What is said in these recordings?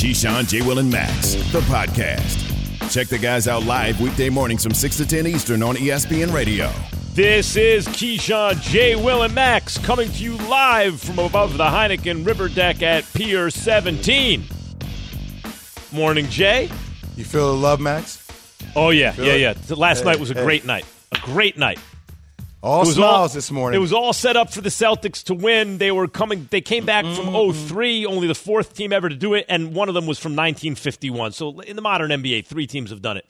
Keyshawn, J. Will, and Max, the podcast. Check the guys out live weekday mornings from 6 to 10 Eastern on ESPN Radio. This is Keyshawn, J. Will, and Max coming to you live from above the Heineken River Deck at Pier 17. Morning, Jay. You feel the love, Max? Oh, yeah, yeah. Last night was a great night. A great night. All smiles this morning. It was all set up for the Celtics to win. They came back from 03, only the fourth team ever to do it, and one of them was from 1951. So in the modern NBA, three teams have done it.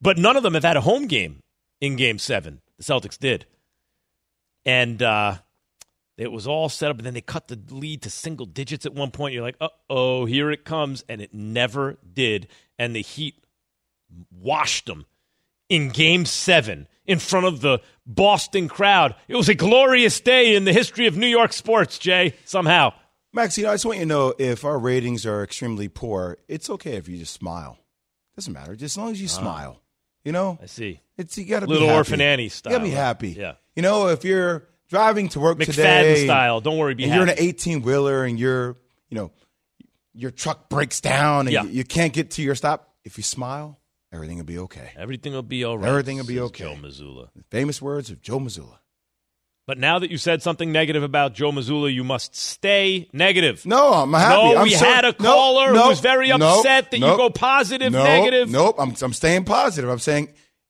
But none of them have had a home game in Game 7. The Celtics did. And it was all set up, and then they cut the lead to single digits at one point. You're like, uh-oh, here it comes, and it never did. And the Heat washed them in Game 7 in front of the Boston crowd. It was a glorious day in the history of New York sports, Jay, somehow. Max, I just want you to know, if our ratings are extremely poor, it's okay if you just smile. Doesn't matter. Just as long as you smile. I see. You got to be happy. Little Orphan Annie style. You got to be happy. Yeah. If you're driving to work today. McFadden style. Don't worry, be happy. You're in an 18-wheeler and your truck breaks down and you can't get to your stop. If you smile, everything will be okay. Everything will be all right. Everything will be okay. Joe Mazzulla. The famous words of Joe Mazzulla. But now that you said something negative about Joe Mazzulla, you must stay negative. No, I'm happy. We had a caller who was very upset that you go positive, negative. Nope, I'm staying positive. I'm saying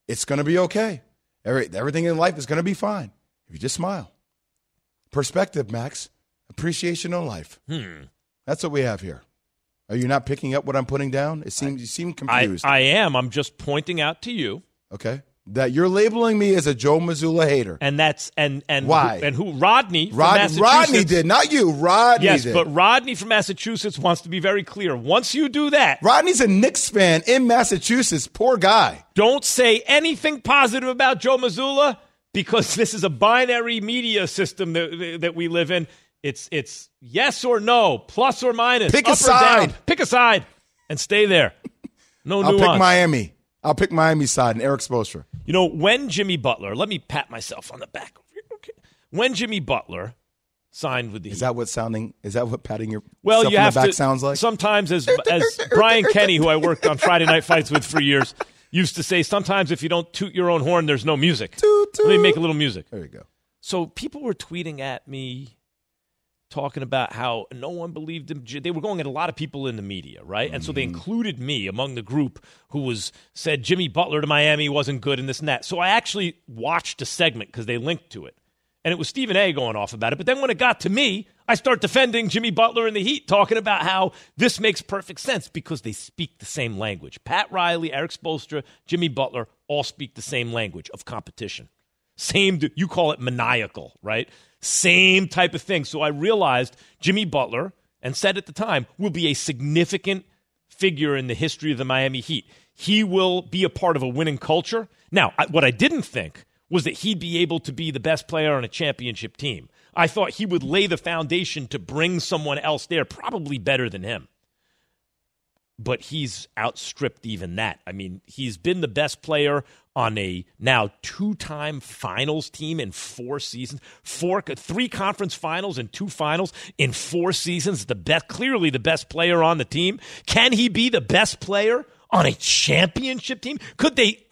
it's going to be okay. Everything in life is going to be fine if you just smile. Perspective, Max. Appreciation on life. That's what we have here. Are you not picking up what I'm putting down? You seem confused. I am. I'm just pointing out to you. Okay. That you're labeling me as a Joe Mazzulla hater. And that's and why? Who Rodney from Massachusetts. Rodney did, not you. Rodney did. Yes, but Rodney from Massachusetts wants to be very clear. Once you do that. Rodney's a Knicks fan in Massachusetts. Poor guy. Don't say anything positive about Joe Mazzulla because this is a binary media system that we live in. It's yes or no, plus or minus, pick up a side, or down. Pick a side, and stay there. No nuance. I'll pick Miami. I'll pick Miami's side and Erik Spoelstra. When Jimmy Butler, let me pat myself on the back. Okay. When Jimmy Butler signed with the Heat, is that what patting your sounds like? Sometimes, as Brian Kenny, who I worked on Friday Night Fights with for years, used to say, sometimes if you don't toot your own horn, there's no music. Toot, toot. Let me make a little music. There you go. So people were tweeting at me, talking about how no one believed him. They were going at a lot of people in the media, right? Mm-hmm. And so they included me among the group who said Jimmy Butler to Miami wasn't good and this and that. So I actually watched a segment because they linked to it. And it was Stephen A. going off about it. But then when it got to me, I start defending Jimmy Butler and the Heat, talking about how this makes perfect sense because they speak the same language. Pat Riley, Erik Spoelstra, Jimmy Butler all speak the same language of competition. Same, you call it maniacal, right? Same type of thing. So I realized Jimmy Butler, and said at the time, will be a significant figure in the history of the Miami Heat. He will be a part of a winning culture. Now, what I didn't think was that he'd be able to be the best player on a championship team. I thought he would lay the foundation to bring someone else there, probably better than him. But he's outstripped even that. He's been the best player on a now two-time finals team in four seasons. Three conference finals and two finals in four seasons. Clearly the best player on the team. Can he be the best player on a championship team? Could they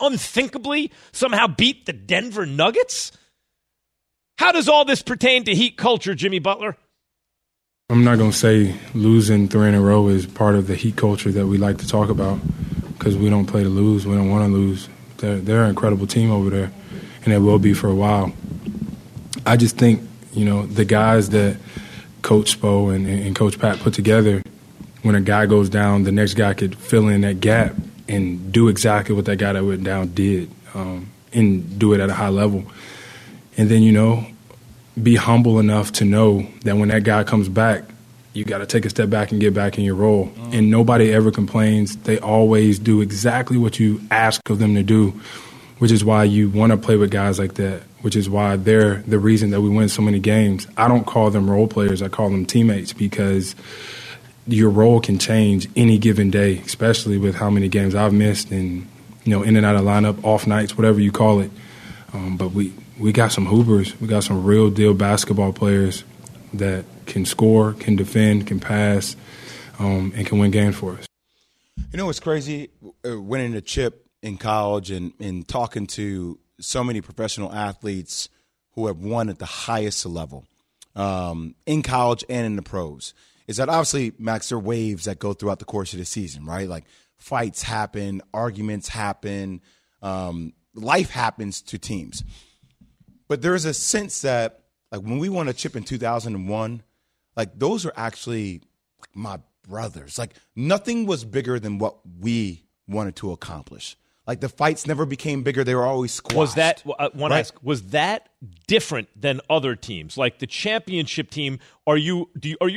unthinkably somehow beat the Denver Nuggets? How does all this pertain to Heat culture, Jimmy Butler? I'm not going to say losing three in a row is part of the Heat culture that we like to talk about because we don't play to lose. We don't want to lose. They're an incredible team over there, and they will be for a while. I just think, the guys that Coach Spo and Coach Pat put together, when a guy goes down, the next guy could fill in that gap and do exactly what that guy that went down did and do it at a high level. And then, be humble enough to know that when that guy comes back, you got to take a step back and get back in your role. And nobody ever complains. They always do exactly what you ask of them to do, which is why you want to play with guys like that, which is why they're the reason that we win so many games. I don't call them role players. I call them teammates because your role can change any given day, especially with how many games I've missed and, in and out of lineup, off nights, whatever you call it. But we got some hoopers. We got some real-deal basketball players that can score, can defend, can pass, and can win games for us. You know what's crazy? Winning a chip in college and talking to so many professional athletes who have won at the highest level in college and in the pros is that obviously, Max, there are waves that go throughout the course of the season, right? Like fights happen, arguments happen, life happens to teams. But there's a sense that, like, when we won a chip in 2001, like, those are actually my brothers. Like, nothing was bigger than what we wanted to accomplish. Like, the fights never became bigger. They were always squashed. Was that, was that different than other teams? Like, the championship team, are you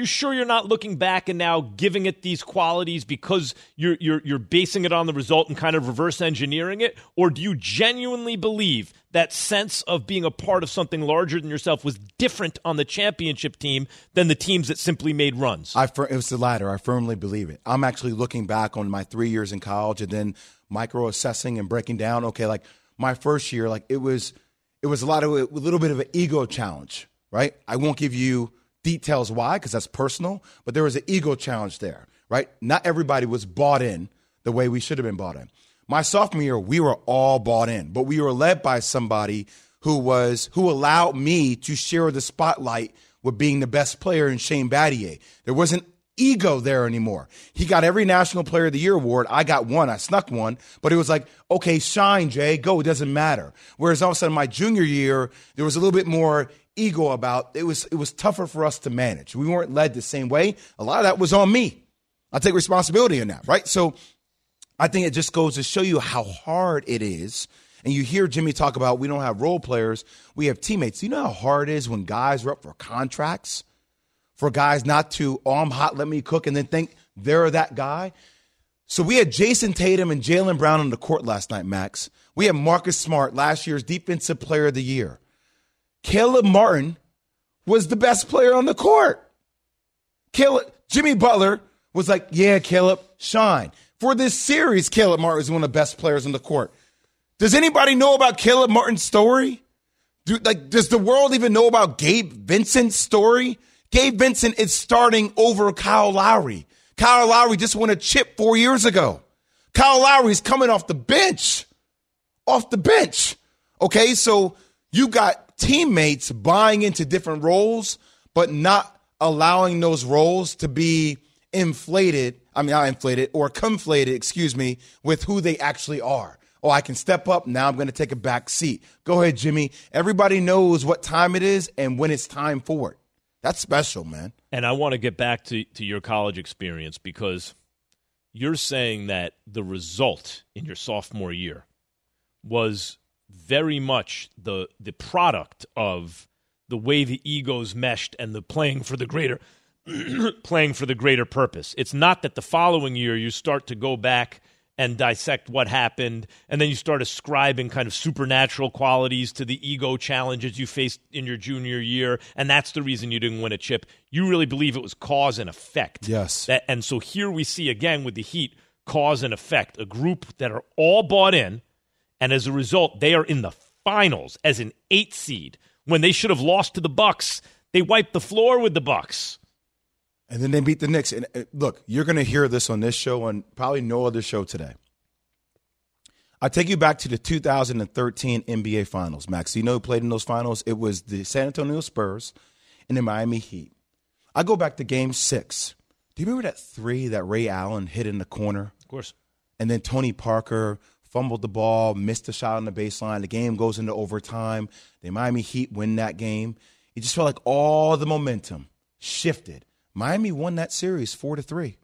sure you're not looking back and now giving it these qualities because you're basing it on the result and kind of reverse engineering it? Or do you genuinely believe that sense of being a part of something larger than yourself was different on the championship team than the teams that simply made runs? It was the latter. I firmly believe it. I'm actually looking back on my 3 years in college and then micro-assessing and breaking down, okay, like my first year, like it was a little bit of an ego challenge, right? I won't give you details why, because that's personal, but there was an ego challenge there, right? Not everybody was bought in the way we should have been bought in. My sophomore year, we were all bought in, but we were led by somebody who allowed me to share the spotlight with being the best player in Shane Battier. There wasn't ego there anymore. He got every National Player of the Year award. I got one. I snuck one. But it was like, okay, shine, Jay, go. It doesn't matter. Whereas all of a sudden my junior year, there was a little bit more ego about it. It was tougher for us to manage. We weren't led the same way. A lot of that was on me. I take responsibility in that, right? So I think it just goes to show you how hard it is. And you hear Jimmy talk about we don't have role players. We have teammates. You know how hard it is when guys are up for contracts? For guys not to, oh, I'm hot, let me cook, and then think they're that guy. So we had Jason Tatum and Jaylen Brown on the court last night, Max. We had Marcus Smart, last year's Defensive Player of the Year. Caleb Martin was the best player on the court. Jimmy Butler was like, yeah, Caleb, shine. For this series, Caleb Martin was one of the best players on the court. Does anybody know about Caleb Martin's story? Does the world even know about Gabe Vincent's story? Gabe Vincent is starting over Kyle Lowry. Kyle Lowry just won a chip 4 years ago. Kyle Lowry is coming off the bench. Okay, so you got teammates buying into different roles, but not allowing those roles to be conflated, with who they actually are. Oh, I can step up. Now I'm going to take a back seat. Go ahead, Jimmy. Everybody knows what time it is and when it's time for it. That's special, man. And I want to get back to your college experience, because you're saying that the result in your sophomore year was very much the product of the way the egos meshed and the playing for the greater purpose. It's not that the following year you start to go back and dissect what happened, and then you start ascribing kind of supernatural qualities to the ego challenges you faced in your junior year, and that's the reason you didn't win a chip. You really believe it was cause and effect. Yes. And so here we see again with the Heat, cause and effect, a group that are all bought in, and as a result, they are in the finals as an 8 seed. When they should have lost to the Bucks, they wiped the floor with the Bucks. And then they beat the Knicks. And look, you're going to hear this on this show and probably no other show today. I take you back to the 2013 NBA Finals, Max. You know who played in those finals? It was the San Antonio Spurs and the Miami Heat. I go back to game 6. Do you remember that three that Ray Allen hit in the corner? Of course. And then Tony Parker fumbled the ball, missed a shot on the baseline. The game goes into overtime. The Miami Heat win that game. It just felt like all the momentum shifted. Miami won that series 4-3,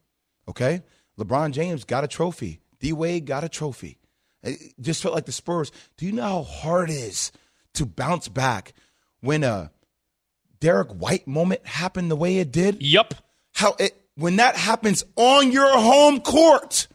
okay? LeBron James got a trophy. D-Wade got a trophy. It just felt like the Spurs. Do you know how hard it is to bounce back when a Derek White moment happened the way it did? Yep. When that happens on your home court,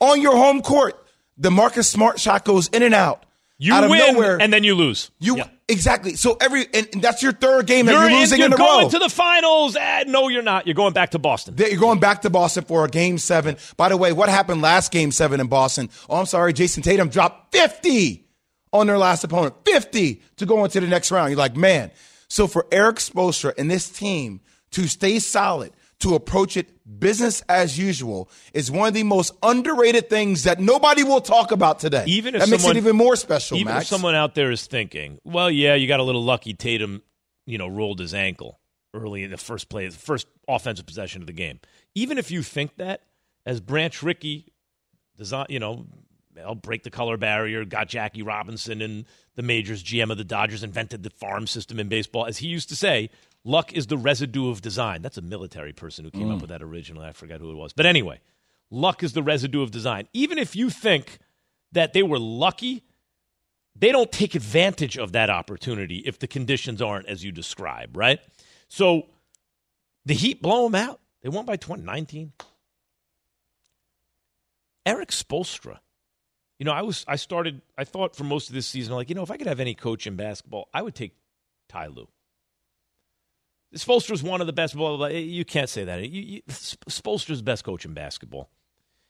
the Marcus Smart shot goes in and out. You out of win, nowhere, and then you lose. Yeah. Exactly. So and that's your third game that you're losing in a row. You're going to the finals. No, you're not. You're going back to Boston. You're going back to Boston for a game 7. By the way, what happened last game 7 in Boston? Oh, I'm sorry. Jason Tatum dropped 50 on their last opponent. 50 to go into the next round. You're like, man. So for Erik Spoelstra and this team to stay solid, to approach it business as usual is one of the most underrated things that nobody will talk about today. Even if that makes it even more special, even Max. Even if someone out there is thinking, well, yeah, you got a little lucky Tatum, you know, rolled his ankle early in the first play, the first offensive possession of the game. Even if you think that, as Branch Rickey, you know, I'll break the color barrier, got Jackie Robinson and the Majors, GM of the Dodgers, invented the farm system in baseball. As he used to say, luck is the residue of design. That's a military person who came up with that originally. I forgot who it was. But anyway, luck is the residue of design. Even if you think that they were lucky, they don't take advantage of that opportunity if the conditions aren't as you describe, right? So the Heat blow them out. They won by 19. Erik Spoelstra. You know, I thought for most of this season, like, you know, if I could have any coach in basketball, I would take Ty Lue. Spoelstra's one of the best, blah, blah, blah. You can't say that. Spoelstra's the best coach in basketball.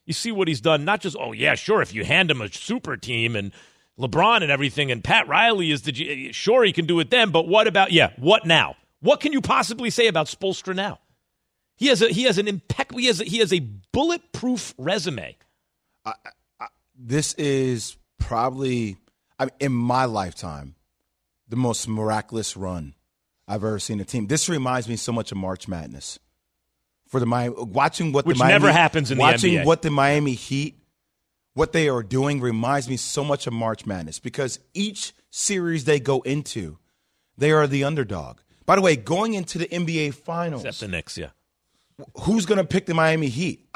You see what he's done, not just, oh, yeah, sure, if you hand him a super team and LeBron and everything and Pat Riley is sure he can do it then, but what about, yeah, what now? What can you possibly say about Spoelstra now? He has a bulletproof resume. This is probably, in my lifetime, the most miraculous run I've ever seen a team. This reminds me so much of March Madness for the Miami. Watching what the Miami Heat, what they are doing, reminds me so much of March Madness because each series they go into, they are the underdog. By the way, going into the NBA Finals, except the Knicks, yeah. Who's going to pick the Miami Heat?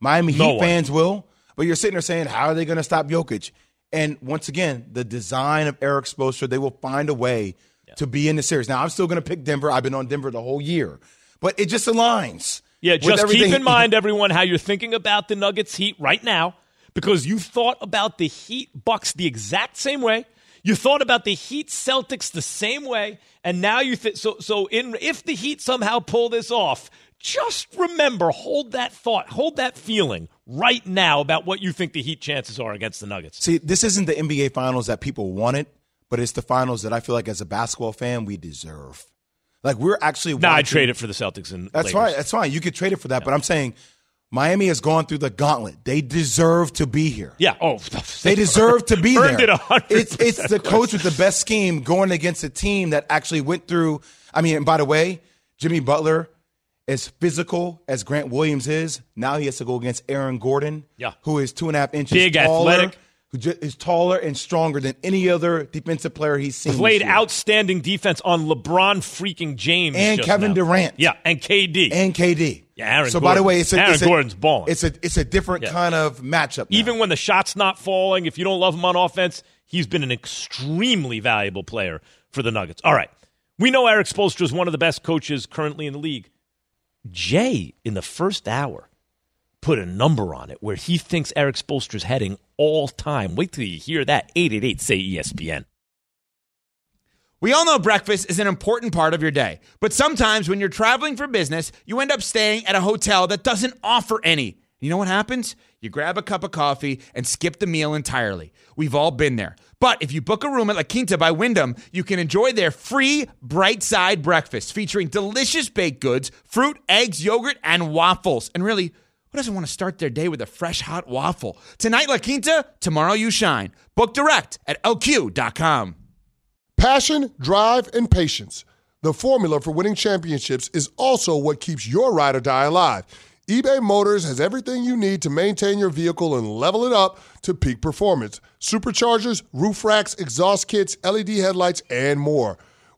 Miami Heat fans will. But you're sitting there saying, how are they going to stop Jokic? And once again, the design of Erik Spoelstra, they will find a way to be in the series. Now, I'm still going to pick Denver. I've been on Denver the whole year. But it just aligns. Yeah, just keep in mind, everyone, how you're thinking about the Nuggets Heat right now because you thought about the Heat Bucks the exact same way. You thought about the Heat Celtics the same way. And now you think – if the Heat somehow pull this off – just remember, hold that thought, hold that feeling right now about what you think the Heat chances are against the Nuggets. See, this isn't the NBA Finals that people wanted, but it's the Finals that I feel like as a basketball fan we deserve. Like we're actually watching. No, I trade it for the Celtics and Lakers. Right. That's fine. You could trade it for that, but I'm saying Miami has gone through the gauntlet. They deserve to be here. Yeah. Oh, they deserve to be there. It 100%. It's the coach with the best scheme going against a team that actually went through. And by the way, Jimmy Butler. As physical as Grant Williams is, now he has to go against Aaron Gordon, who is 2.5 inches big, taller, athletic, who is taller and stronger than any other defensive player he's seen. Played outstanding defense on LeBron freaking James and Kevin Durant, and KD, Yeah, Aaron. So Gordon. By the way, Gordon's balling. It's a different kind of matchup. Now. Even when the shot's not falling, if you don't love him on offense, he's been an extremely valuable player for the Nuggets. All right, we know Erik Spoelstra is one of the best coaches currently in the league. Jay, in the first hour, put a number on it where he thinks Erik Spoelstra's heading all time. Wait till you hear that. 888-SAY-ESPN. We all know breakfast is an important part of your day. But sometimes when you're traveling for business, you end up staying at a hotel that doesn't offer any. You know what happens? You grab a cup of coffee and skip the meal entirely. We've all been there. But if you book a room at La Quinta by Wyndham, you can enjoy their free Bright Side breakfast featuring delicious baked goods, fruit, eggs, yogurt, and waffles. And really, who doesn't want to start their day with a fresh, hot waffle? Tonight, La Quinta, tomorrow you shine. Book direct at LQ.com. Passion, drive, and patience. The formula for winning championships is also what keeps your ride or die alive. eBay Motors has everything you need to maintain your vehicle and level it up to peak performance. Superchargers, roof racks, exhaust kits, LED headlights, and more.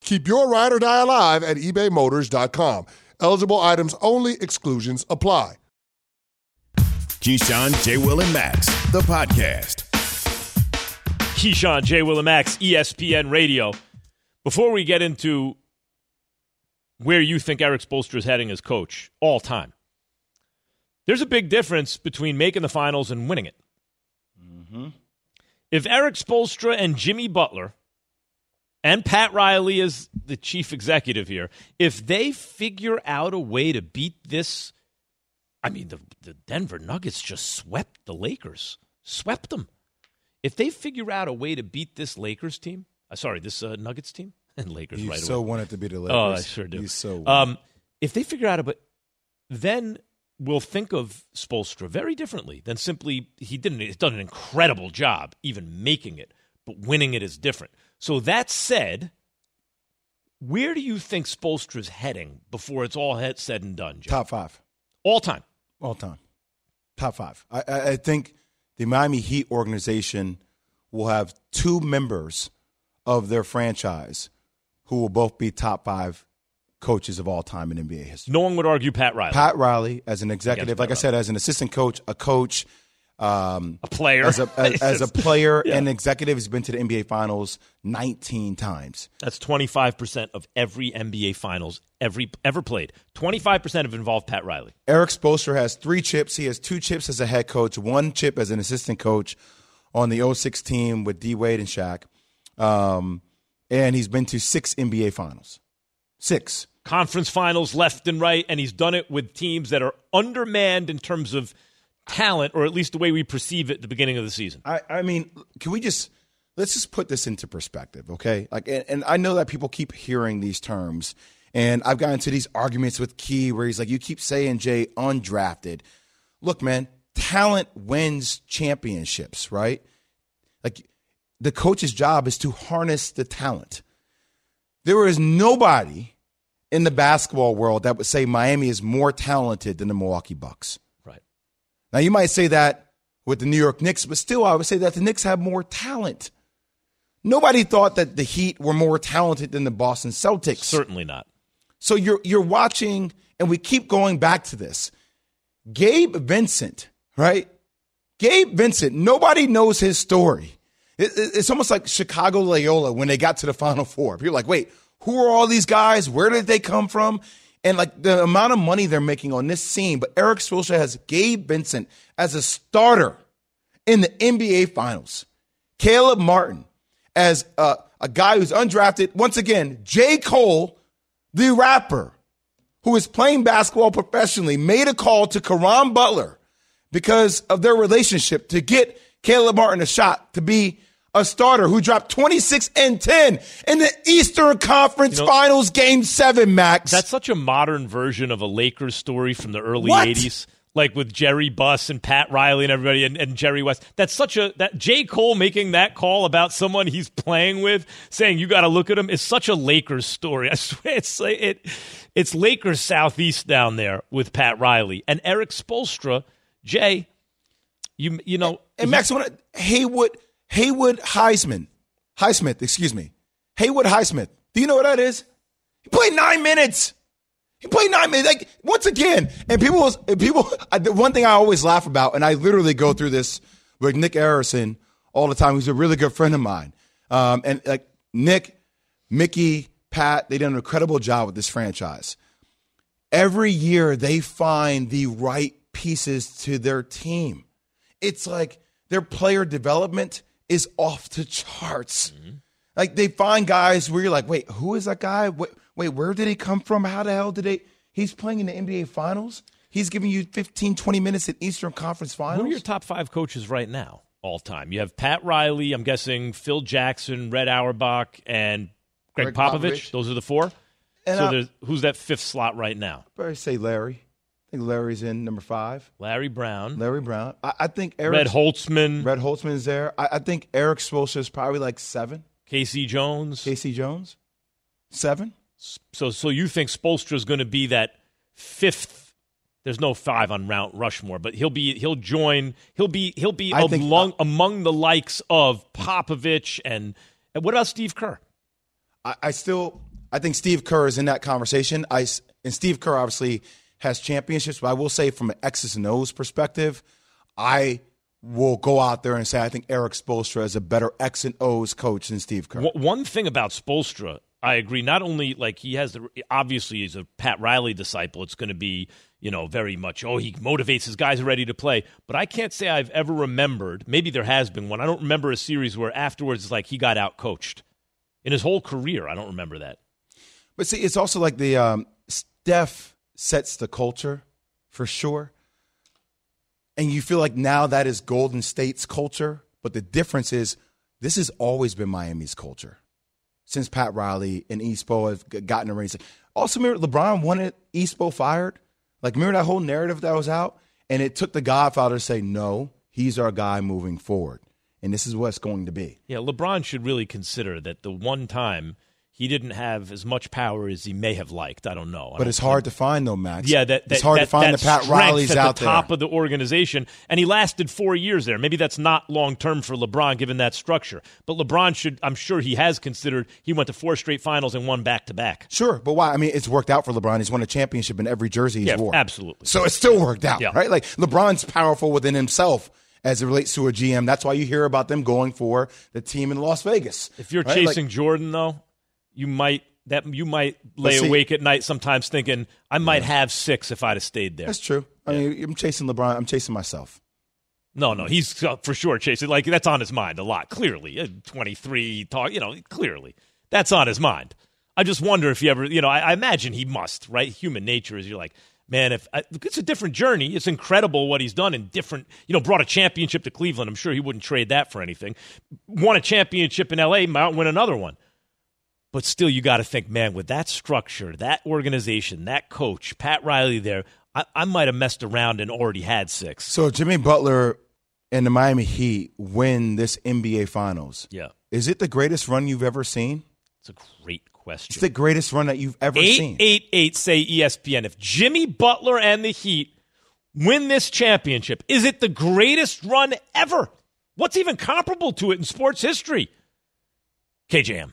Keep your ride or die alive at ebaymotors.com. Eligible items only. Exclusions apply. Keyshawn, J. Will, and Max, the podcast. Keyshawn, J. Will, and Max, ESPN Radio. Before we get into where you think Erik Spoelstra is heading as coach all time, There's a big difference between making the finals and winning it. Mm-hmm. If Erik Spoelstra and Jimmy Butler and Pat Riley is the chief executive here, if they figure out a way to beat this, I mean, the Denver Nuggets just swept the Lakers, swept them. If they figure out a way to beat this Lakers team, this Nuggets team and Lakers you right so away. You so want it to be the Lakers. Oh, I sure do. You so if they figure out then we'll think of Spoelstra very differently than simply he's done an incredible job even making it, but winning it is different. So that said, where do you think Spoelstra's heading before it's all said and done, Joe? Top five. All time. Top five. I think the Miami Heat organization will have two members of their franchise who will both be top five coaches of all time in NBA history. No one would argue Pat Riley. Pat Riley as an executive, like I said, as an assistant coach, a coach, a player, as a player and executive, he's been to the NBA Finals 19 times. That's 25% of every NBA Finals ever played. 25% have involved Pat Riley. Erik Spoelstra has 3 chips. He has 2 chips as a head coach, 1 chip as an assistant coach on the 06 team with D Wade and Shaq, and he's been to 6 NBA Finals. 6 conference finals left and right, and he's done it with teams that are undermanned in terms of talent, or at least the way we perceive it at the beginning of the season. I mean, can we let's put this into perspective, okay? Like, and I know that people keep hearing these terms, and I've gotten into these arguments with Key where he's like, you keep saying, Jay, undrafted. Look, man, talent wins championships, right? Like, the coach's job is to harness the talent. There is nobody in the basketball world that would say Miami is more talented than the Milwaukee Bucks. Now, you might say that with the New York Knicks, but still I would say that the Knicks have more talent. Nobody thought that the Heat were more talented than the Boston Celtics. Certainly not. So you're watching, and we keep going back to this. Gabe Vincent, right? Gabe Vincent, nobody knows his story. It's almost like Chicago Loyola when they got to the Final Four. You're like, wait, who are all these guys? Where did they come from? And, like, the amount of money they're making on this scene. But Erik Spoelstra has Gabe Vincent as a starter in the NBA Finals. Caleb Martin as a guy who's undrafted. Once again, J. Cole, the rapper, who is playing basketball professionally, made a call to Caron Butler because of their relationship to get Caleb Martin a shot to be a starter, who dropped 26-10 in the Eastern Conference Finals Game 7, Max. That's such a modern version of a Lakers story from the early 80s, like with Jerry Buss and Pat Riley and everybody and Jerry West. That's such that J. Cole making that call about someone he's playing with, saying you got to look at him, is such a Lakers story. I swear it's Lakers Southeast down there with Pat Riley and Erik Spoelstra. Jay, you know, and Max, Haywood Highsmith. Do you know what that is? He played 9 minutes. Like, once again, and people. One thing I always laugh about, and I literally go through this with Nick Arison all the time, who's a really good friend of mine. And like Nick, Mickey, Pat, they did an incredible job with this franchise. Every year they find the right pieces to their team. It's like their player development is off the charts. Mm-hmm. Like, they find guys where you're like, wait, who is that guy? Wait, where did he come from? How the hell did they? He's playing in the NBA Finals. He's giving you 15, 20 minutes at Eastern Conference Finals. Who are your top 5 coaches right now, all time? You have Pat Riley, I'm guessing Phil Jackson, Red Auerbach, and Greg Popovich. Those are the 4. And who's that 5th slot right now? I'd probably say Larry. I think Larry's in number 5. Larry Brown. I think Eric. Red Holtzman is there. I think Erik Spoelstra is probably like 7. Casey Jones. 7. So you think Spoelstra is going to be that 5th? There's no 5 on Mount Rushmore, but he'll be among the likes of Popovich and what about Steve Kerr? I think Steve Kerr is in that conversation. And Steve Kerr obviously has championships, but I will say from an X's and O's perspective, I will go out there and say I think Erik Spoelstra is a better X and O's coach than Steve Kerr. One thing about Spoelstra, I agree, not only like he has obviously he's a Pat Riley disciple, it's going to be you know, very much, oh, he motivates his guys, are ready to play. But I can't say I've ever remembered, maybe there has been one, I don't remember a series where afterwards it's like he got out-coached. In his whole career, I don't remember that. But see, it's also like the Steph sets the culture for sure. And you feel like now that is Golden State's culture. But the difference is this has always been Miami's culture since Pat Riley and Espo have gotten a race. Also, remember LeBron wanted Espo fired. Like, remember that whole narrative that was out? And it took the Godfather to say, no, he's our guy moving forward. And this is what it's going to be. Yeah, LeBron should really consider that the one time he didn't have as much power as he may have liked. I don't know. But it's hard to find, though, Max. Yeah, it's hard to find the Pat Riley's out there. Top of the organization. And he lasted 4 years there. Maybe that's not long-term for LeBron, given that structure. But LeBron should, I'm sure he has considered, he went to 4 straight finals and won back-to-back. Sure, but why? I mean, it's worked out for LeBron. He's won a championship in every jersey he's wore. Yeah, absolutely. So it still worked out, right? Like, LeBron's powerful within himself as it relates to a GM. That's why you hear about them going for the team in Las Vegas. If you're chasing Jordan, though, you might lay awake at night sometimes thinking, I might have 6 if I'd have stayed there. That's true. I mean, I'm chasing LeBron. I'm chasing myself. No, he's for sure chasing. Like, that's on his mind a lot, clearly. 23, clearly. That's on his mind. I just wonder if he ever, I imagine he must, right? Human nature is you're like, man, it's a different journey. It's incredible what he's done in different, brought a championship to Cleveland. I'm sure he wouldn't trade that for anything. Won a championship in L.A., might win another one. But still, you got to think, man, with that structure, that organization, that coach, Pat Riley there, I might have messed around and already had 6. So if Jimmy Butler and the Miami Heat win this NBA Finals, is it the greatest run you've ever seen? It's a great question. It's the greatest run that you've ever seen. 888 say ESPN. If Jimmy Butler and the Heat win this championship, is it the greatest run ever? What's even comparable to it in sports history? KJM.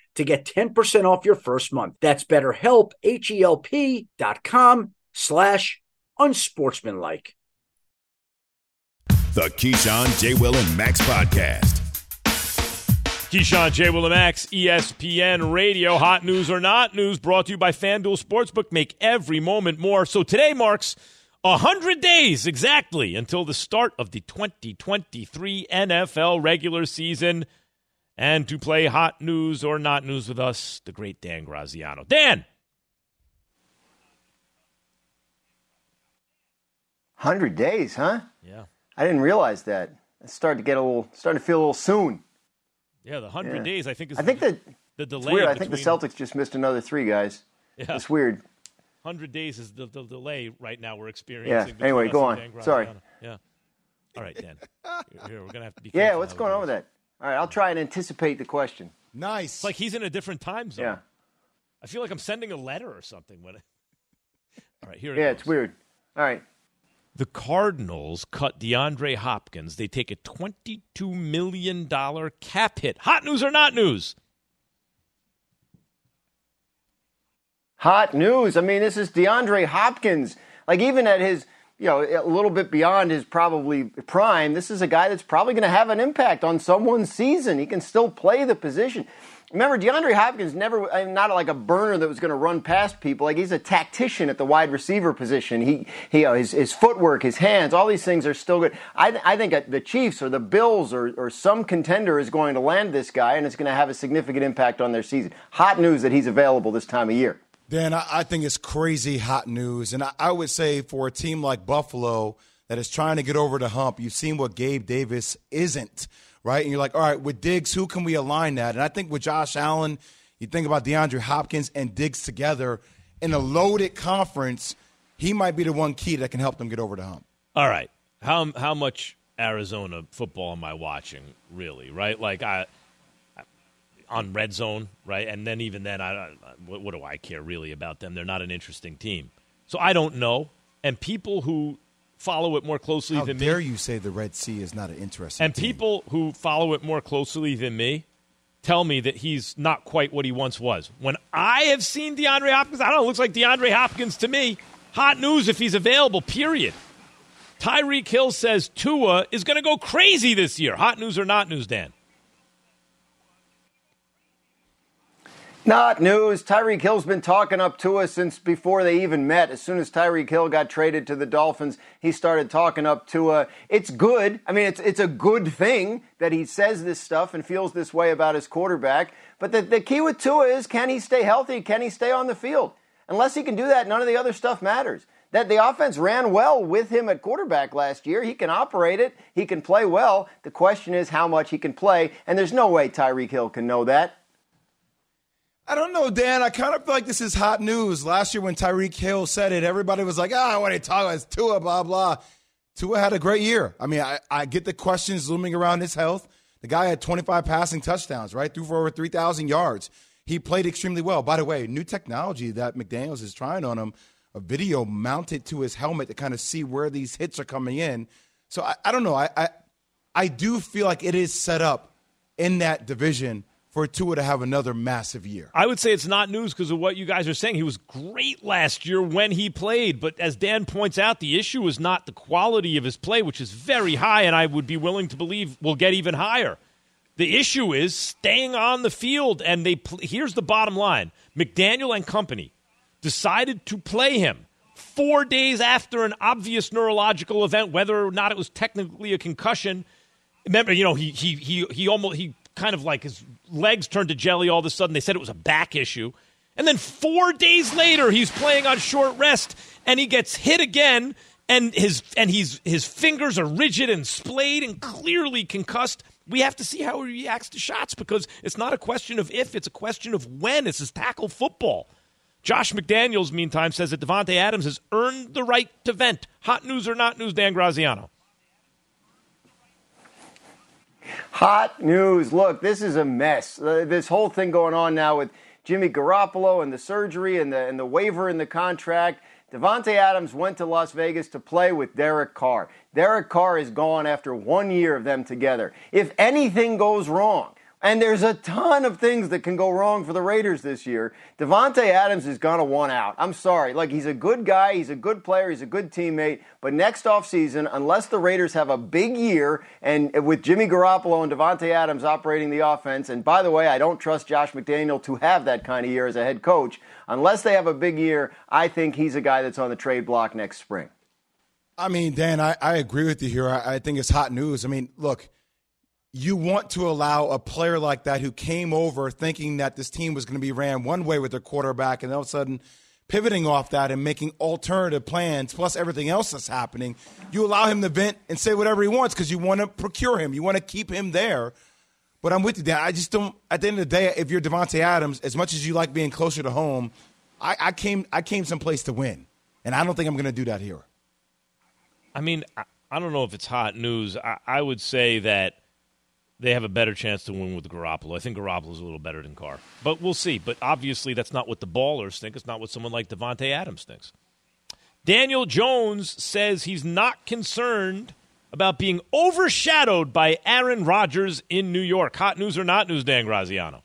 to get 10% off your first month. That's BetterHelp, HELP.com/unsportsmanlike. The Keyshawn, J. Will, and Max Podcast. Keyshawn, J. Will, and Max, ESPN Radio. Hot news or not news, brought to you by FanDuel Sportsbook. Make every moment more. So today marks 100 days exactly until the start of the 2023 NFL regular season. And to play hot news or not news with us, the great Dan Graziano. Dan! 100 days, huh? Yeah. I didn't realize that. It's starting to feel a little soon. Yeah, the 100 days, I think, is the delay. Weird. I think the Celtics just missed another 3 guys. Yeah. It's weird. 100 days is the delay right now we're experiencing. Yeah, anyway, go on. Sorry. Yeah. All right, Dan. Here, we're going to have to be careful. Yeah, what's going on with that? All right, I'll try and anticipate the question. Nice. It's like he's in a different time zone. Yeah. I feel like I'm sending a letter or something. When All right, here it goes. It's weird. All right. The Cardinals cut DeAndre Hopkins. They take a $22 million cap hit. Hot news or not news? Hot news. I mean, this is DeAndre Hopkins. Like, even at his, you know, a little bit beyond his probably prime, this is a guy that's probably going to have an impact on someone's season. He can still play the position. Remember, DeAndre Hopkins never, not like a burner that was going to run past people. Like, he's a tactician at the wide receiver position. His footwork, his hands, all these things are still good. I think the Chiefs or the Bills or some contender is going to land this guy, and it's going to have a significant impact on their season. Hot news that he's available this time of year. Dan, I think it's crazy hot news. And I would say for a team like Buffalo that is trying to get over the hump, you've seen what Gabe Davis isn't. Right? And you're like, all right, with Diggs, who can we align that? And I think with Josh Allen, you think about DeAndre Hopkins and Diggs together in a loaded conference, he might be the one key that can help them get over the hump. All right. How much Arizona football am I watching, really, right? Like, I on Red Zone, right? And then even then, what do I care really about them? They're not an interesting team. So I don't know. And people who follow it more closely than me. How dare you say the Red Sea is not an interesting team. And people who follow it more closely than me tell me that he's not quite what he once was. When I have seen DeAndre Hopkins, I don't know, it looks like DeAndre Hopkins to me. Hot news if he's available, period. Tyreek Hill says Tua is going to go crazy this year. Hot news or not news, Dan? Not news. Tyreek Hill's been talking up Tua since before they even met. As soon as Tyreek Hill got traded to the Dolphins, he started talking up Tua. It's good. I mean, it's a good thing that he says this stuff and feels this way about his quarterback. But the key with Tua is, can he stay healthy? Can he stay on the field? Unless he can do that, none of the other stuff matters. That the offense ran well with him at quarterback last year. He can operate it. He can play well. The question is how much he can play. And there's no way Tyreek Hill can know that. I don't know, Dan. I kind of feel like this is hot news. Last year when Tyreek Hill said it, everybody was like, what are you talking about? It's Tua, blah, blah. Tua had a great year. I mean, I get the questions looming around his health. The guy had 25 passing touchdowns, right? Threw for over 3,000 yards. He played extremely well. By the way, new technology that McDaniels is trying on him, a video mounted to his helmet to kind of see where these hits are coming in. So I don't know. I do feel like it is set up in that division for Tua to have another massive year. I would say it's not news because of what you guys are saying. He was great last year when he played, but as Dan points out, the issue is not the quality of his play, which is very high, and I would be willing to believe will get even higher. The issue is staying on the field, and here's the bottom line. McDaniel and company decided to play him 4 days after an obvious neurological event, whether or not it was technically a concussion. Remember, you know, he kind of like his legs turned to jelly all of a sudden. They said it was a back issue. And then 4 days later, he's playing on short rest, and he gets hit again, and his fingers are rigid and splayed and clearly concussed. We have to see how he reacts to shots because it's not a question of if, it's a question of when. It's his tackle football. Josh McDaniels, meantime, says that Devontae Adams has earned the right to vent. Hot news or not news, Dan Graziano? Hot news. Look, this is a mess. This whole thing going on now with Jimmy Garoppolo and the surgery and the waiver in the contract. Devontae Adams went to Las Vegas to play with Derek Carr. Derek Carr is gone after 1 year of them together. If anything goes wrong, and there's a ton of things that can go wrong for the Raiders this year, Devontae Adams is going to want out. I'm sorry. Like, he's a good guy. He's a good player. He's a good teammate. But next offseason, unless the Raiders have a big year, and with Jimmy Garoppolo and Devontae Adams operating the offense, and by the way, I don't trust Josh McDaniel to have that kind of year as a head coach. Unless they have a big year, I think he's a guy that's on the trade block next spring. I mean, Dan, I agree with you here. I think it's hot news. I mean, look, you want to allow a player like that who came over thinking that this team was going to be ran one way with their quarterback and all of a sudden pivoting off that and making alternative plans plus everything else that's happening. You allow him to vent and say whatever he wants because you want to procure him. You want to keep him there. But I'm with you, Dan. I just don't – at the end of the day, if you're Devontae Adams, as much as you like being closer to home, I came someplace to win, and I don't think I'm going to do that here. I mean, I don't know if it's hot news. I would say that they have a better chance to win with Garoppolo. I think Garoppolo's a little better than Carr. But we'll see. But obviously that's not what the ballers think. It's not what someone like Devontae Adams thinks. Daniel Jones says he's not concerned about being overshadowed by Aaron Rodgers in New York. Hot news or not news, Dan Graziano?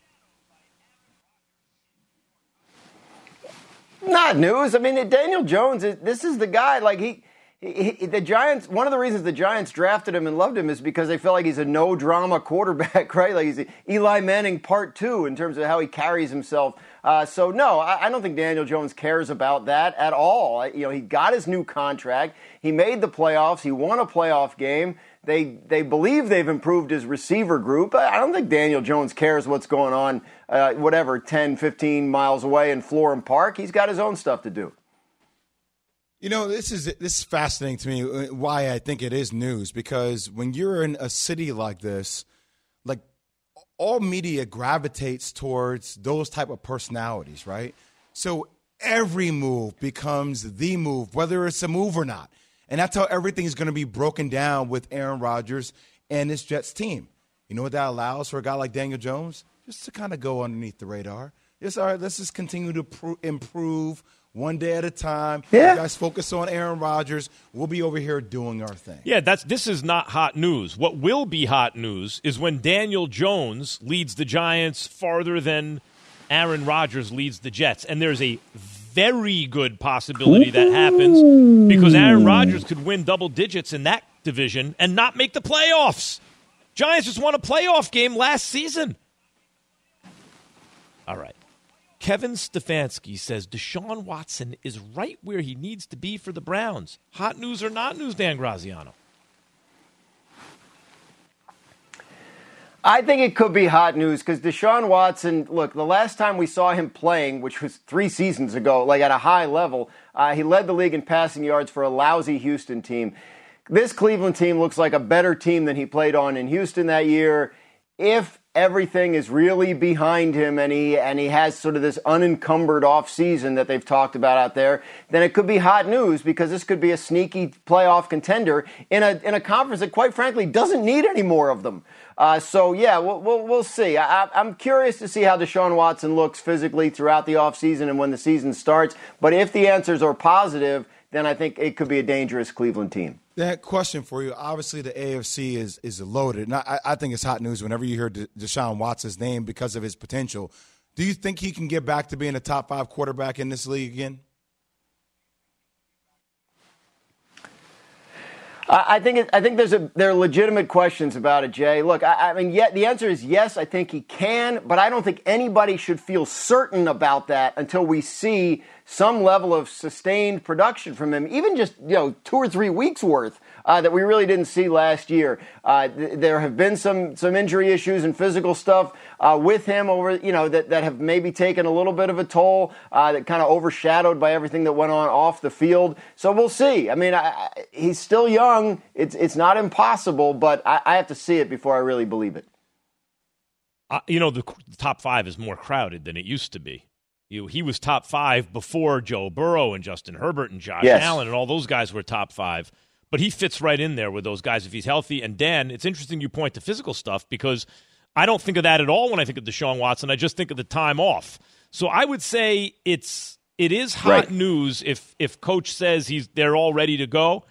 Not news. I mean, Daniel Jones, this is the guy. Like, the Giants, one of the reasons the Giants drafted him and loved him is because they feel like he's a no-drama quarterback, right? Like, he's Eli Manning part two in terms of how he carries himself. So, no, I don't think Daniel Jones cares about that at all. You know, he got his new contract. He made the playoffs. He won a playoff game. They believe they've improved his receiver group. I don't think Daniel Jones cares what's going on, 10, 15 miles away in Florham Park. He's got his own stuff to do. You know, this is fascinating to me, why I think it is news, because when you're in a city like this, like, all media gravitates towards those type of personalities, right? So every move becomes the move, whether it's a move or not. And that's how everything is going to be broken down with Aaron Rodgers and this Jets team. You know what that allows for a guy like Daniel Jones? Just to kind of go underneath the radar. Just, all right, let's just continue to improve one day at a time. Yeah. You guys focus on Aaron Rodgers. We'll be over here doing our thing. Yeah, this is not hot news. What will be hot news is when Daniel Jones leads the Giants farther than Aaron Rodgers leads the Jets. And there's a very good possibility that happens because Aaron Rodgers could win double digits in that division and not make the playoffs. Giants just won a playoff game last season. All right. Kevin Stefanski says Deshaun Watson is right where he needs to be for the Browns. Hot news or not news, Dan Graziano? I think it could be hot news because Deshaun Watson, look, the last time we saw him playing, which was 3 seasons ago, like at a high level, he led the league in passing yards for a lousy Houston team. This Cleveland team looks like a better team than he played on in Houston that year. If everything is really behind him and he has sort of this unencumbered offseason that they've talked about out there, then it could be hot news because this could be a sneaky playoff contender in a conference that, quite frankly, doesn't need any more of them. So, yeah, we'll see. I'm curious to see how Deshaun Watson looks physically throughout the offseason and when the season starts. But if the answers are positive, then I think it could be a dangerous Cleveland team. That question for you, obviously the AFC is loaded. And I think it's hot news whenever you hear Deshaun Watson's name because of his potential. Do you think he can get back to being a top 5 quarterback in this league again? I think there are legitimate questions about it, Jay. Look, I mean, the answer is yes, I think he can, but I don't think anybody should feel certain about that until we see some level of sustained production from him, even just 2 or 3 weeks worth that we really didn't see last year. There have been some injury issues and physical stuff with him over that have maybe taken a little bit of a toll that kind of overshadowed by everything that went on off the field. So we'll see. I mean, he's still young. It's not impossible, but I have to see it before I really believe it. The top 5 is more crowded than it used to be. He was top 5 before Joe Burrow and Justin Herbert and Josh Allen and all those guys were top 5. But he fits right in there with those guys if he's healthy. And, Dan, it's interesting you point to physical stuff because I don't think of that at all when I think of Deshaun Watson. I just think of the time off. So I would say it is hot news if Coach says they're all ready to go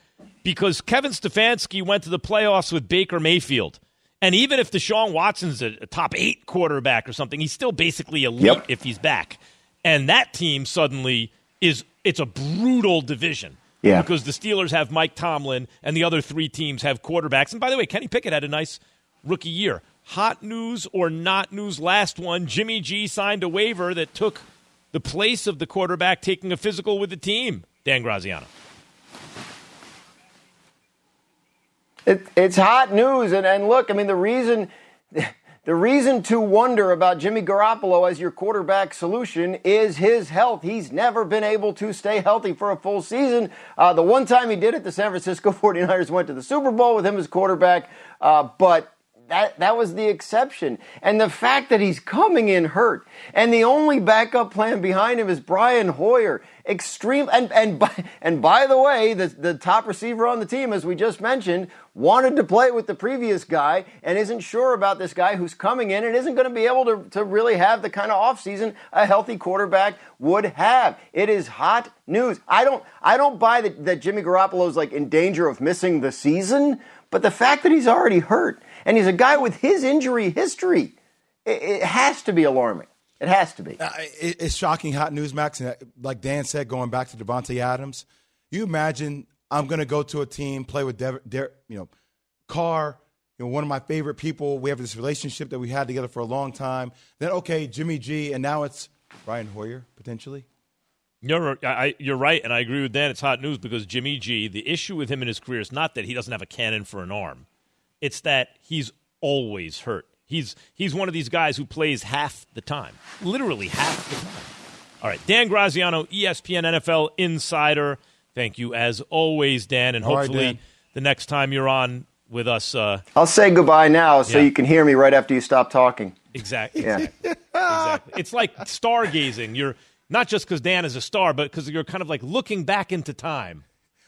because Kevin Stefanski went to the playoffs with Baker Mayfield. And even if Deshaun Watson's a top 8 quarterback or something, he's still basically elite if he's back. And that team suddenly it's a brutal division because the Steelers have Mike Tomlin and the other 3 teams have quarterbacks. And by the way, Kenny Pickett had a nice rookie year. Hot news or not news? Last one, Jimmy G signed a waiver that took the place of the quarterback taking a physical with the team. Dan Graziano. It's hot news. And look, I mean, the reason... The reason to wonder about Jimmy Garoppolo as your quarterback solution is his health. He's never been able to stay healthy for a full season. The one time he did it, the San Francisco 49ers went to the Super Bowl with him as quarterback. But that was the exception. And the fact that he's coming in hurt, and the only backup plan behind him is Brian Hoyer. Extreme, and by the way, the top receiver on the team, as we just mentioned, wanted to play with the previous guy and isn't sure about this guy who's coming in and isn't going to be able to really have the kind of offseason a healthy quarterback would have. It is hot news. I don't buy that Jimmy Garoppolo's like in danger of missing the season, but the fact that he's already hurt and he's a guy with his injury history, it has to be alarming. It has to be. It's shocking hot news, Max. And like Dan said, going back to Devontae Adams, you imagine I'm going to go to a team, play with Carr, one of my favorite people. We have this relationship that we had together for a long time. Then, okay, Jimmy G, and now it's Brian Hoyer, potentially. You're right, and I agree with Dan. It's hot news because Jimmy G, the issue with him in his career is not that he doesn't have a cannon for an arm. It's that he's always hurt. He's one of these guys who plays half the time, literally half the time. All right, Dan Graziano, ESPN NFL Insider. Thank you as always, Dan, and hopefully the next time you're on with us. I'll say goodbye now so you can hear me right after you stop talking. Exactly. Yeah. Exactly. It's like stargazing. You're not just because Dan is a star, but because you're kind of like looking back into time.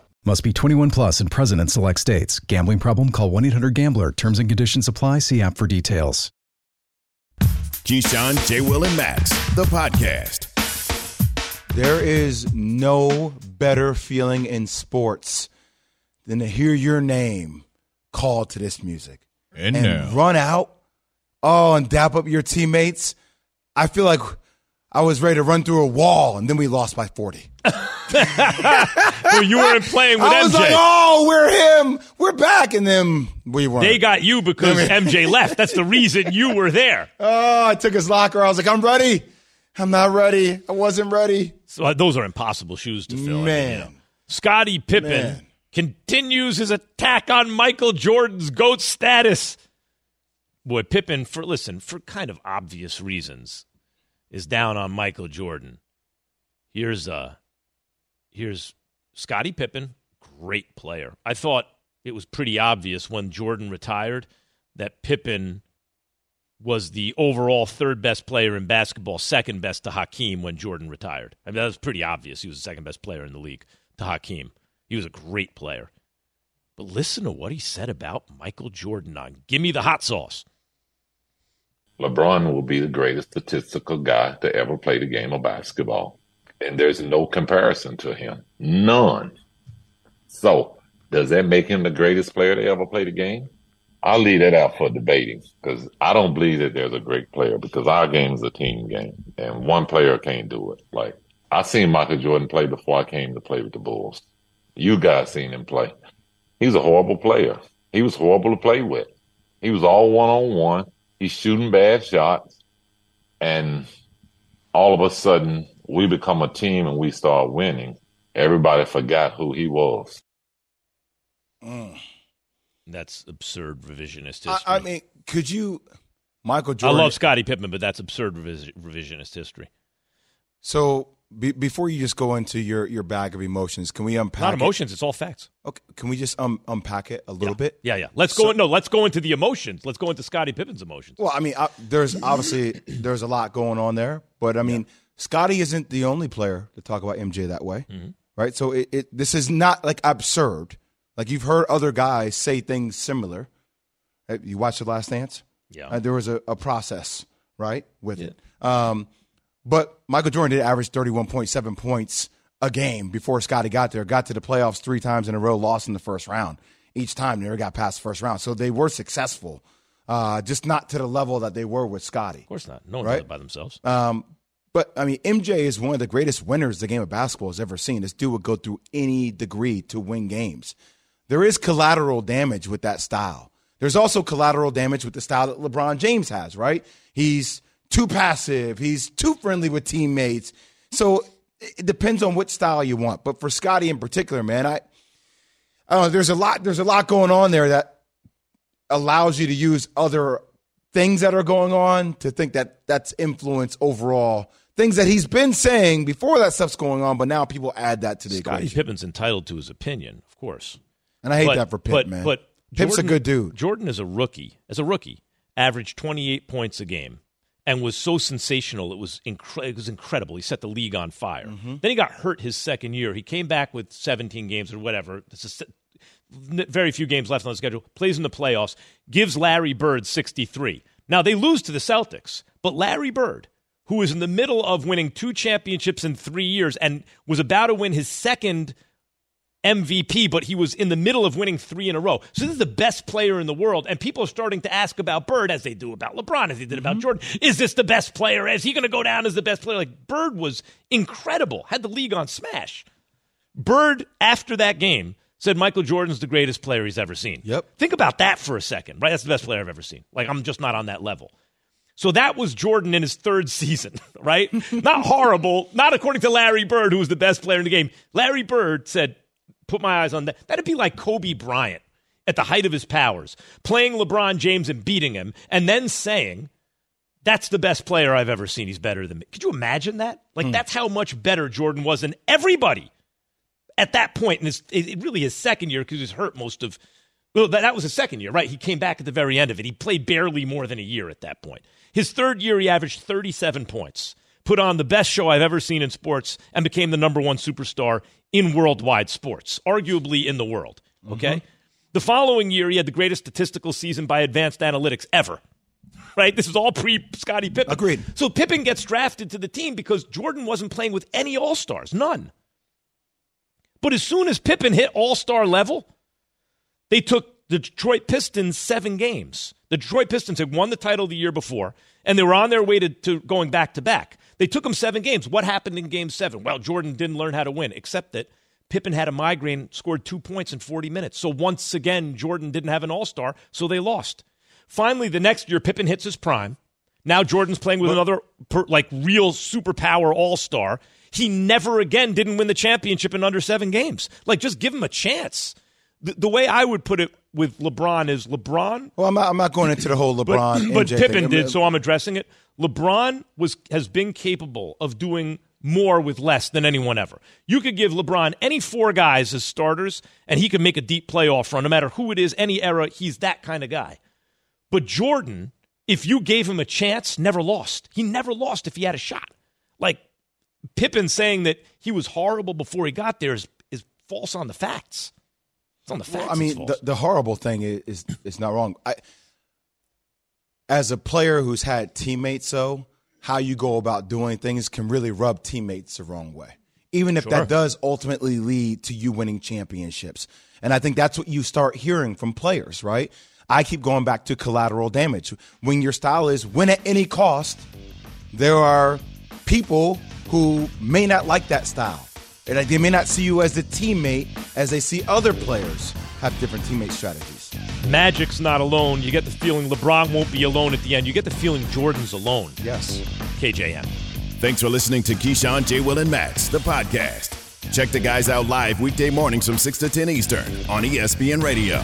Must be 21 plus and present in select states. Gambling problem? Call 1-800-GAMBLER. Terms and conditions apply. See app for details. Keyshawn, J. Will, and Max, the podcast. There is no better feeling in sports than to hear your name called to this music and run out. Oh, and dap up your teammates. I feel like I was ready to run through a wall, and then we lost by 40. Well, you weren't playing with MJ. I was like, oh, we're him. We're back. And then we weren't. They got you because MJ left. That's the reason you were there. Oh, I took his locker. I was like, I'm ready. I'm not ready. I wasn't ready. So those are impossible shoes to fill. Man. Scottie Pippen continues his attack on Michael Jordan's GOAT status. Boy, Pippen, for kind of obvious reasons, is down on Michael Jordan. Here's Scottie Pippen, great player. I thought it was pretty obvious when Jordan retired that Pippen was the overall third best player in basketball, second best to Hakeem when Jordan retired. I mean, that was pretty obvious. He was the second best player in the league to Hakeem. He was a great player. But listen to what he said about Michael Jordan on Give Me the Hot Sauce. LeBron will be the greatest statistical guy to ever play the game of basketball. And there's no comparison to him. None. So, does that make him the greatest player to ever play the game? I'll leave that out for debating because I don't believe that there's a great player because our game is a team game and one player can't do it. Like, I seen Michael Jordan play before I came to play with the Bulls. You guys seen him play. He's a horrible player. He was horrible to play with. He was all one-on-one. He's shooting bad shots. And all of a sudden, we become a team and we start winning. Everybody forgot who he was. That's absurd revisionist history. I mean, could you, Michael Jordan? I love Scottie Pippen, but that's absurd revisionist history. So Before you just go into your bag of emotions, can we unpack? Not emotions; it's all facts. Okay, can we just unpack it a little bit? Yeah. Let's go into the emotions. Let's go into Scottie Pippen's emotions. Well, I mean, there's obviously a lot going on there, but I mean, Scottie isn't the only player to talk about MJ that way, right? So this is not like absurd. Like you've heard other guys say things similar. You watched The Last Dance. Yeah, there was a process, right, with it. But Michael Jordan did average 31.7 points a game before Scottie got there, got to the playoffs three times in a row, lost in the first round. Each time, never got past the first round. So they were successful, just not to the level that they were with Scottie. Of course not. No one did it by themselves. But, I mean, MJ is one of the greatest winners the game of basketball has ever seen. This dude would go through any degree to win games. There is collateral damage with that style. There's also collateral damage with the style that LeBron James has, right? He's too passive. He's too friendly with teammates. So it depends on what style you want. But for Scottie in particular, man, I don't know, there's a lot going on there that allows you to use other things that are going on to think that that's influence overall. Things that he's been saying before that stuff's going on, but now people add that to the equation. Scottie Pippen's entitled to his opinion, of course. And I hate that for Pippen, man. But Pippen's a good dude. Jordan is a rookie. As a rookie, averaged 28 points a game. And was so sensational, it was incredible. He set the league on fire. Then he got hurt his second year. He came back with 17 games or whatever. Very few games left on the schedule. Plays in the playoffs. Gives Larry Bird 63. Now, they lose to the Celtics. But Larry Bird, who is in the middle of winning two championships in 3 years and was about to win his second MVP, but he was in the middle of winning three in a row. So this is the best player in the world, and people are starting to ask about Bird as they do about LeBron, as they did about Jordan. Is this the best player? Is he going to go down as the best player? Like, Bird was incredible, had the league on smash. Bird, after that game, said Michael Jordan's the greatest player he's ever seen. Yep. Think about that for a second, right? That's the best player I've ever seen. Like, I'm just not on that level. So that was Jordan in his third season, right? Not horrible, not according to Larry Bird, who was the best player in the game. Larry Bird said, put my eyes on that. That'd be like Kobe Bryant at the height of his powers, playing LeBron James and beating him, and then saying, that's the best player I've ever seen. He's better than me. Could you imagine that? Like, that's how much better Jordan was than everybody at that point. And it really his second year because he was hurt most of – well, that was his second year, right? He came back at the very end of it. He played barely more than a year at that point. His third year, he averaged 37 points, put on the best show I've ever seen in sports, and became the number one superstar in worldwide sports, arguably in the world, okay? The following year, he had the greatest statistical season by advanced analytics ever, right? This is all pre-Scottie Pippen. Agreed. So Pippen gets drafted to the team because Jordan wasn't playing with any All-Stars, none. But as soon as Pippen hit All-Star level, they took the Detroit Pistons 7 games. The Detroit Pistons had won the title the year before, and they were on their way to going back-to-back. They took him 7 games. What happened in game 7? Well, Jordan didn't learn how to win, except that Pippen had a migraine, scored 2 points in 40 minutes. So once again, Jordan didn't have an all-star, so they lost. Finally, the next year, Pippen hits his prime. Now Jordan's playing with another real superpower all-star. He never again didn't win the championship in under 7 games. Like, just give him a chance. The way I would put it with LeBron is LeBron. Well, I'm not going into the whole LeBron. But Pippen did, so I'm addressing it. LeBron has been capable of doing more with less than anyone ever. You could give LeBron any 4 guys as starters, and he could make a deep playoff run, no matter who it is, any era, he's that kind of guy. But Jordan, if you gave him a chance, never lost. He never lost if he had a shot. Like, Pippen saying that he was horrible before he got there is false on the facts. It's on the facts. Well, I mean, the horrible thing is it's not wrong. As a player who's had teammates, though, how you go about doing things can really rub teammates the wrong way, even if that does ultimately lead to you winning championships. And I think that's what you start hearing from players, right? I keep going back to collateral damage. When your style is win at any cost, there are people who may not like that style. And they may not see you as the teammate as they see other players have different teammate strategies. Magic's not alone. You get the feeling LeBron won't be alone at the end. You get the feeling Jordan's alone. Yes. KJM. Thanks for listening to Keyshawn, J. Will, and Max, the podcast. Check the guys out live weekday mornings from 6 to 10 Eastern on ESPN Radio.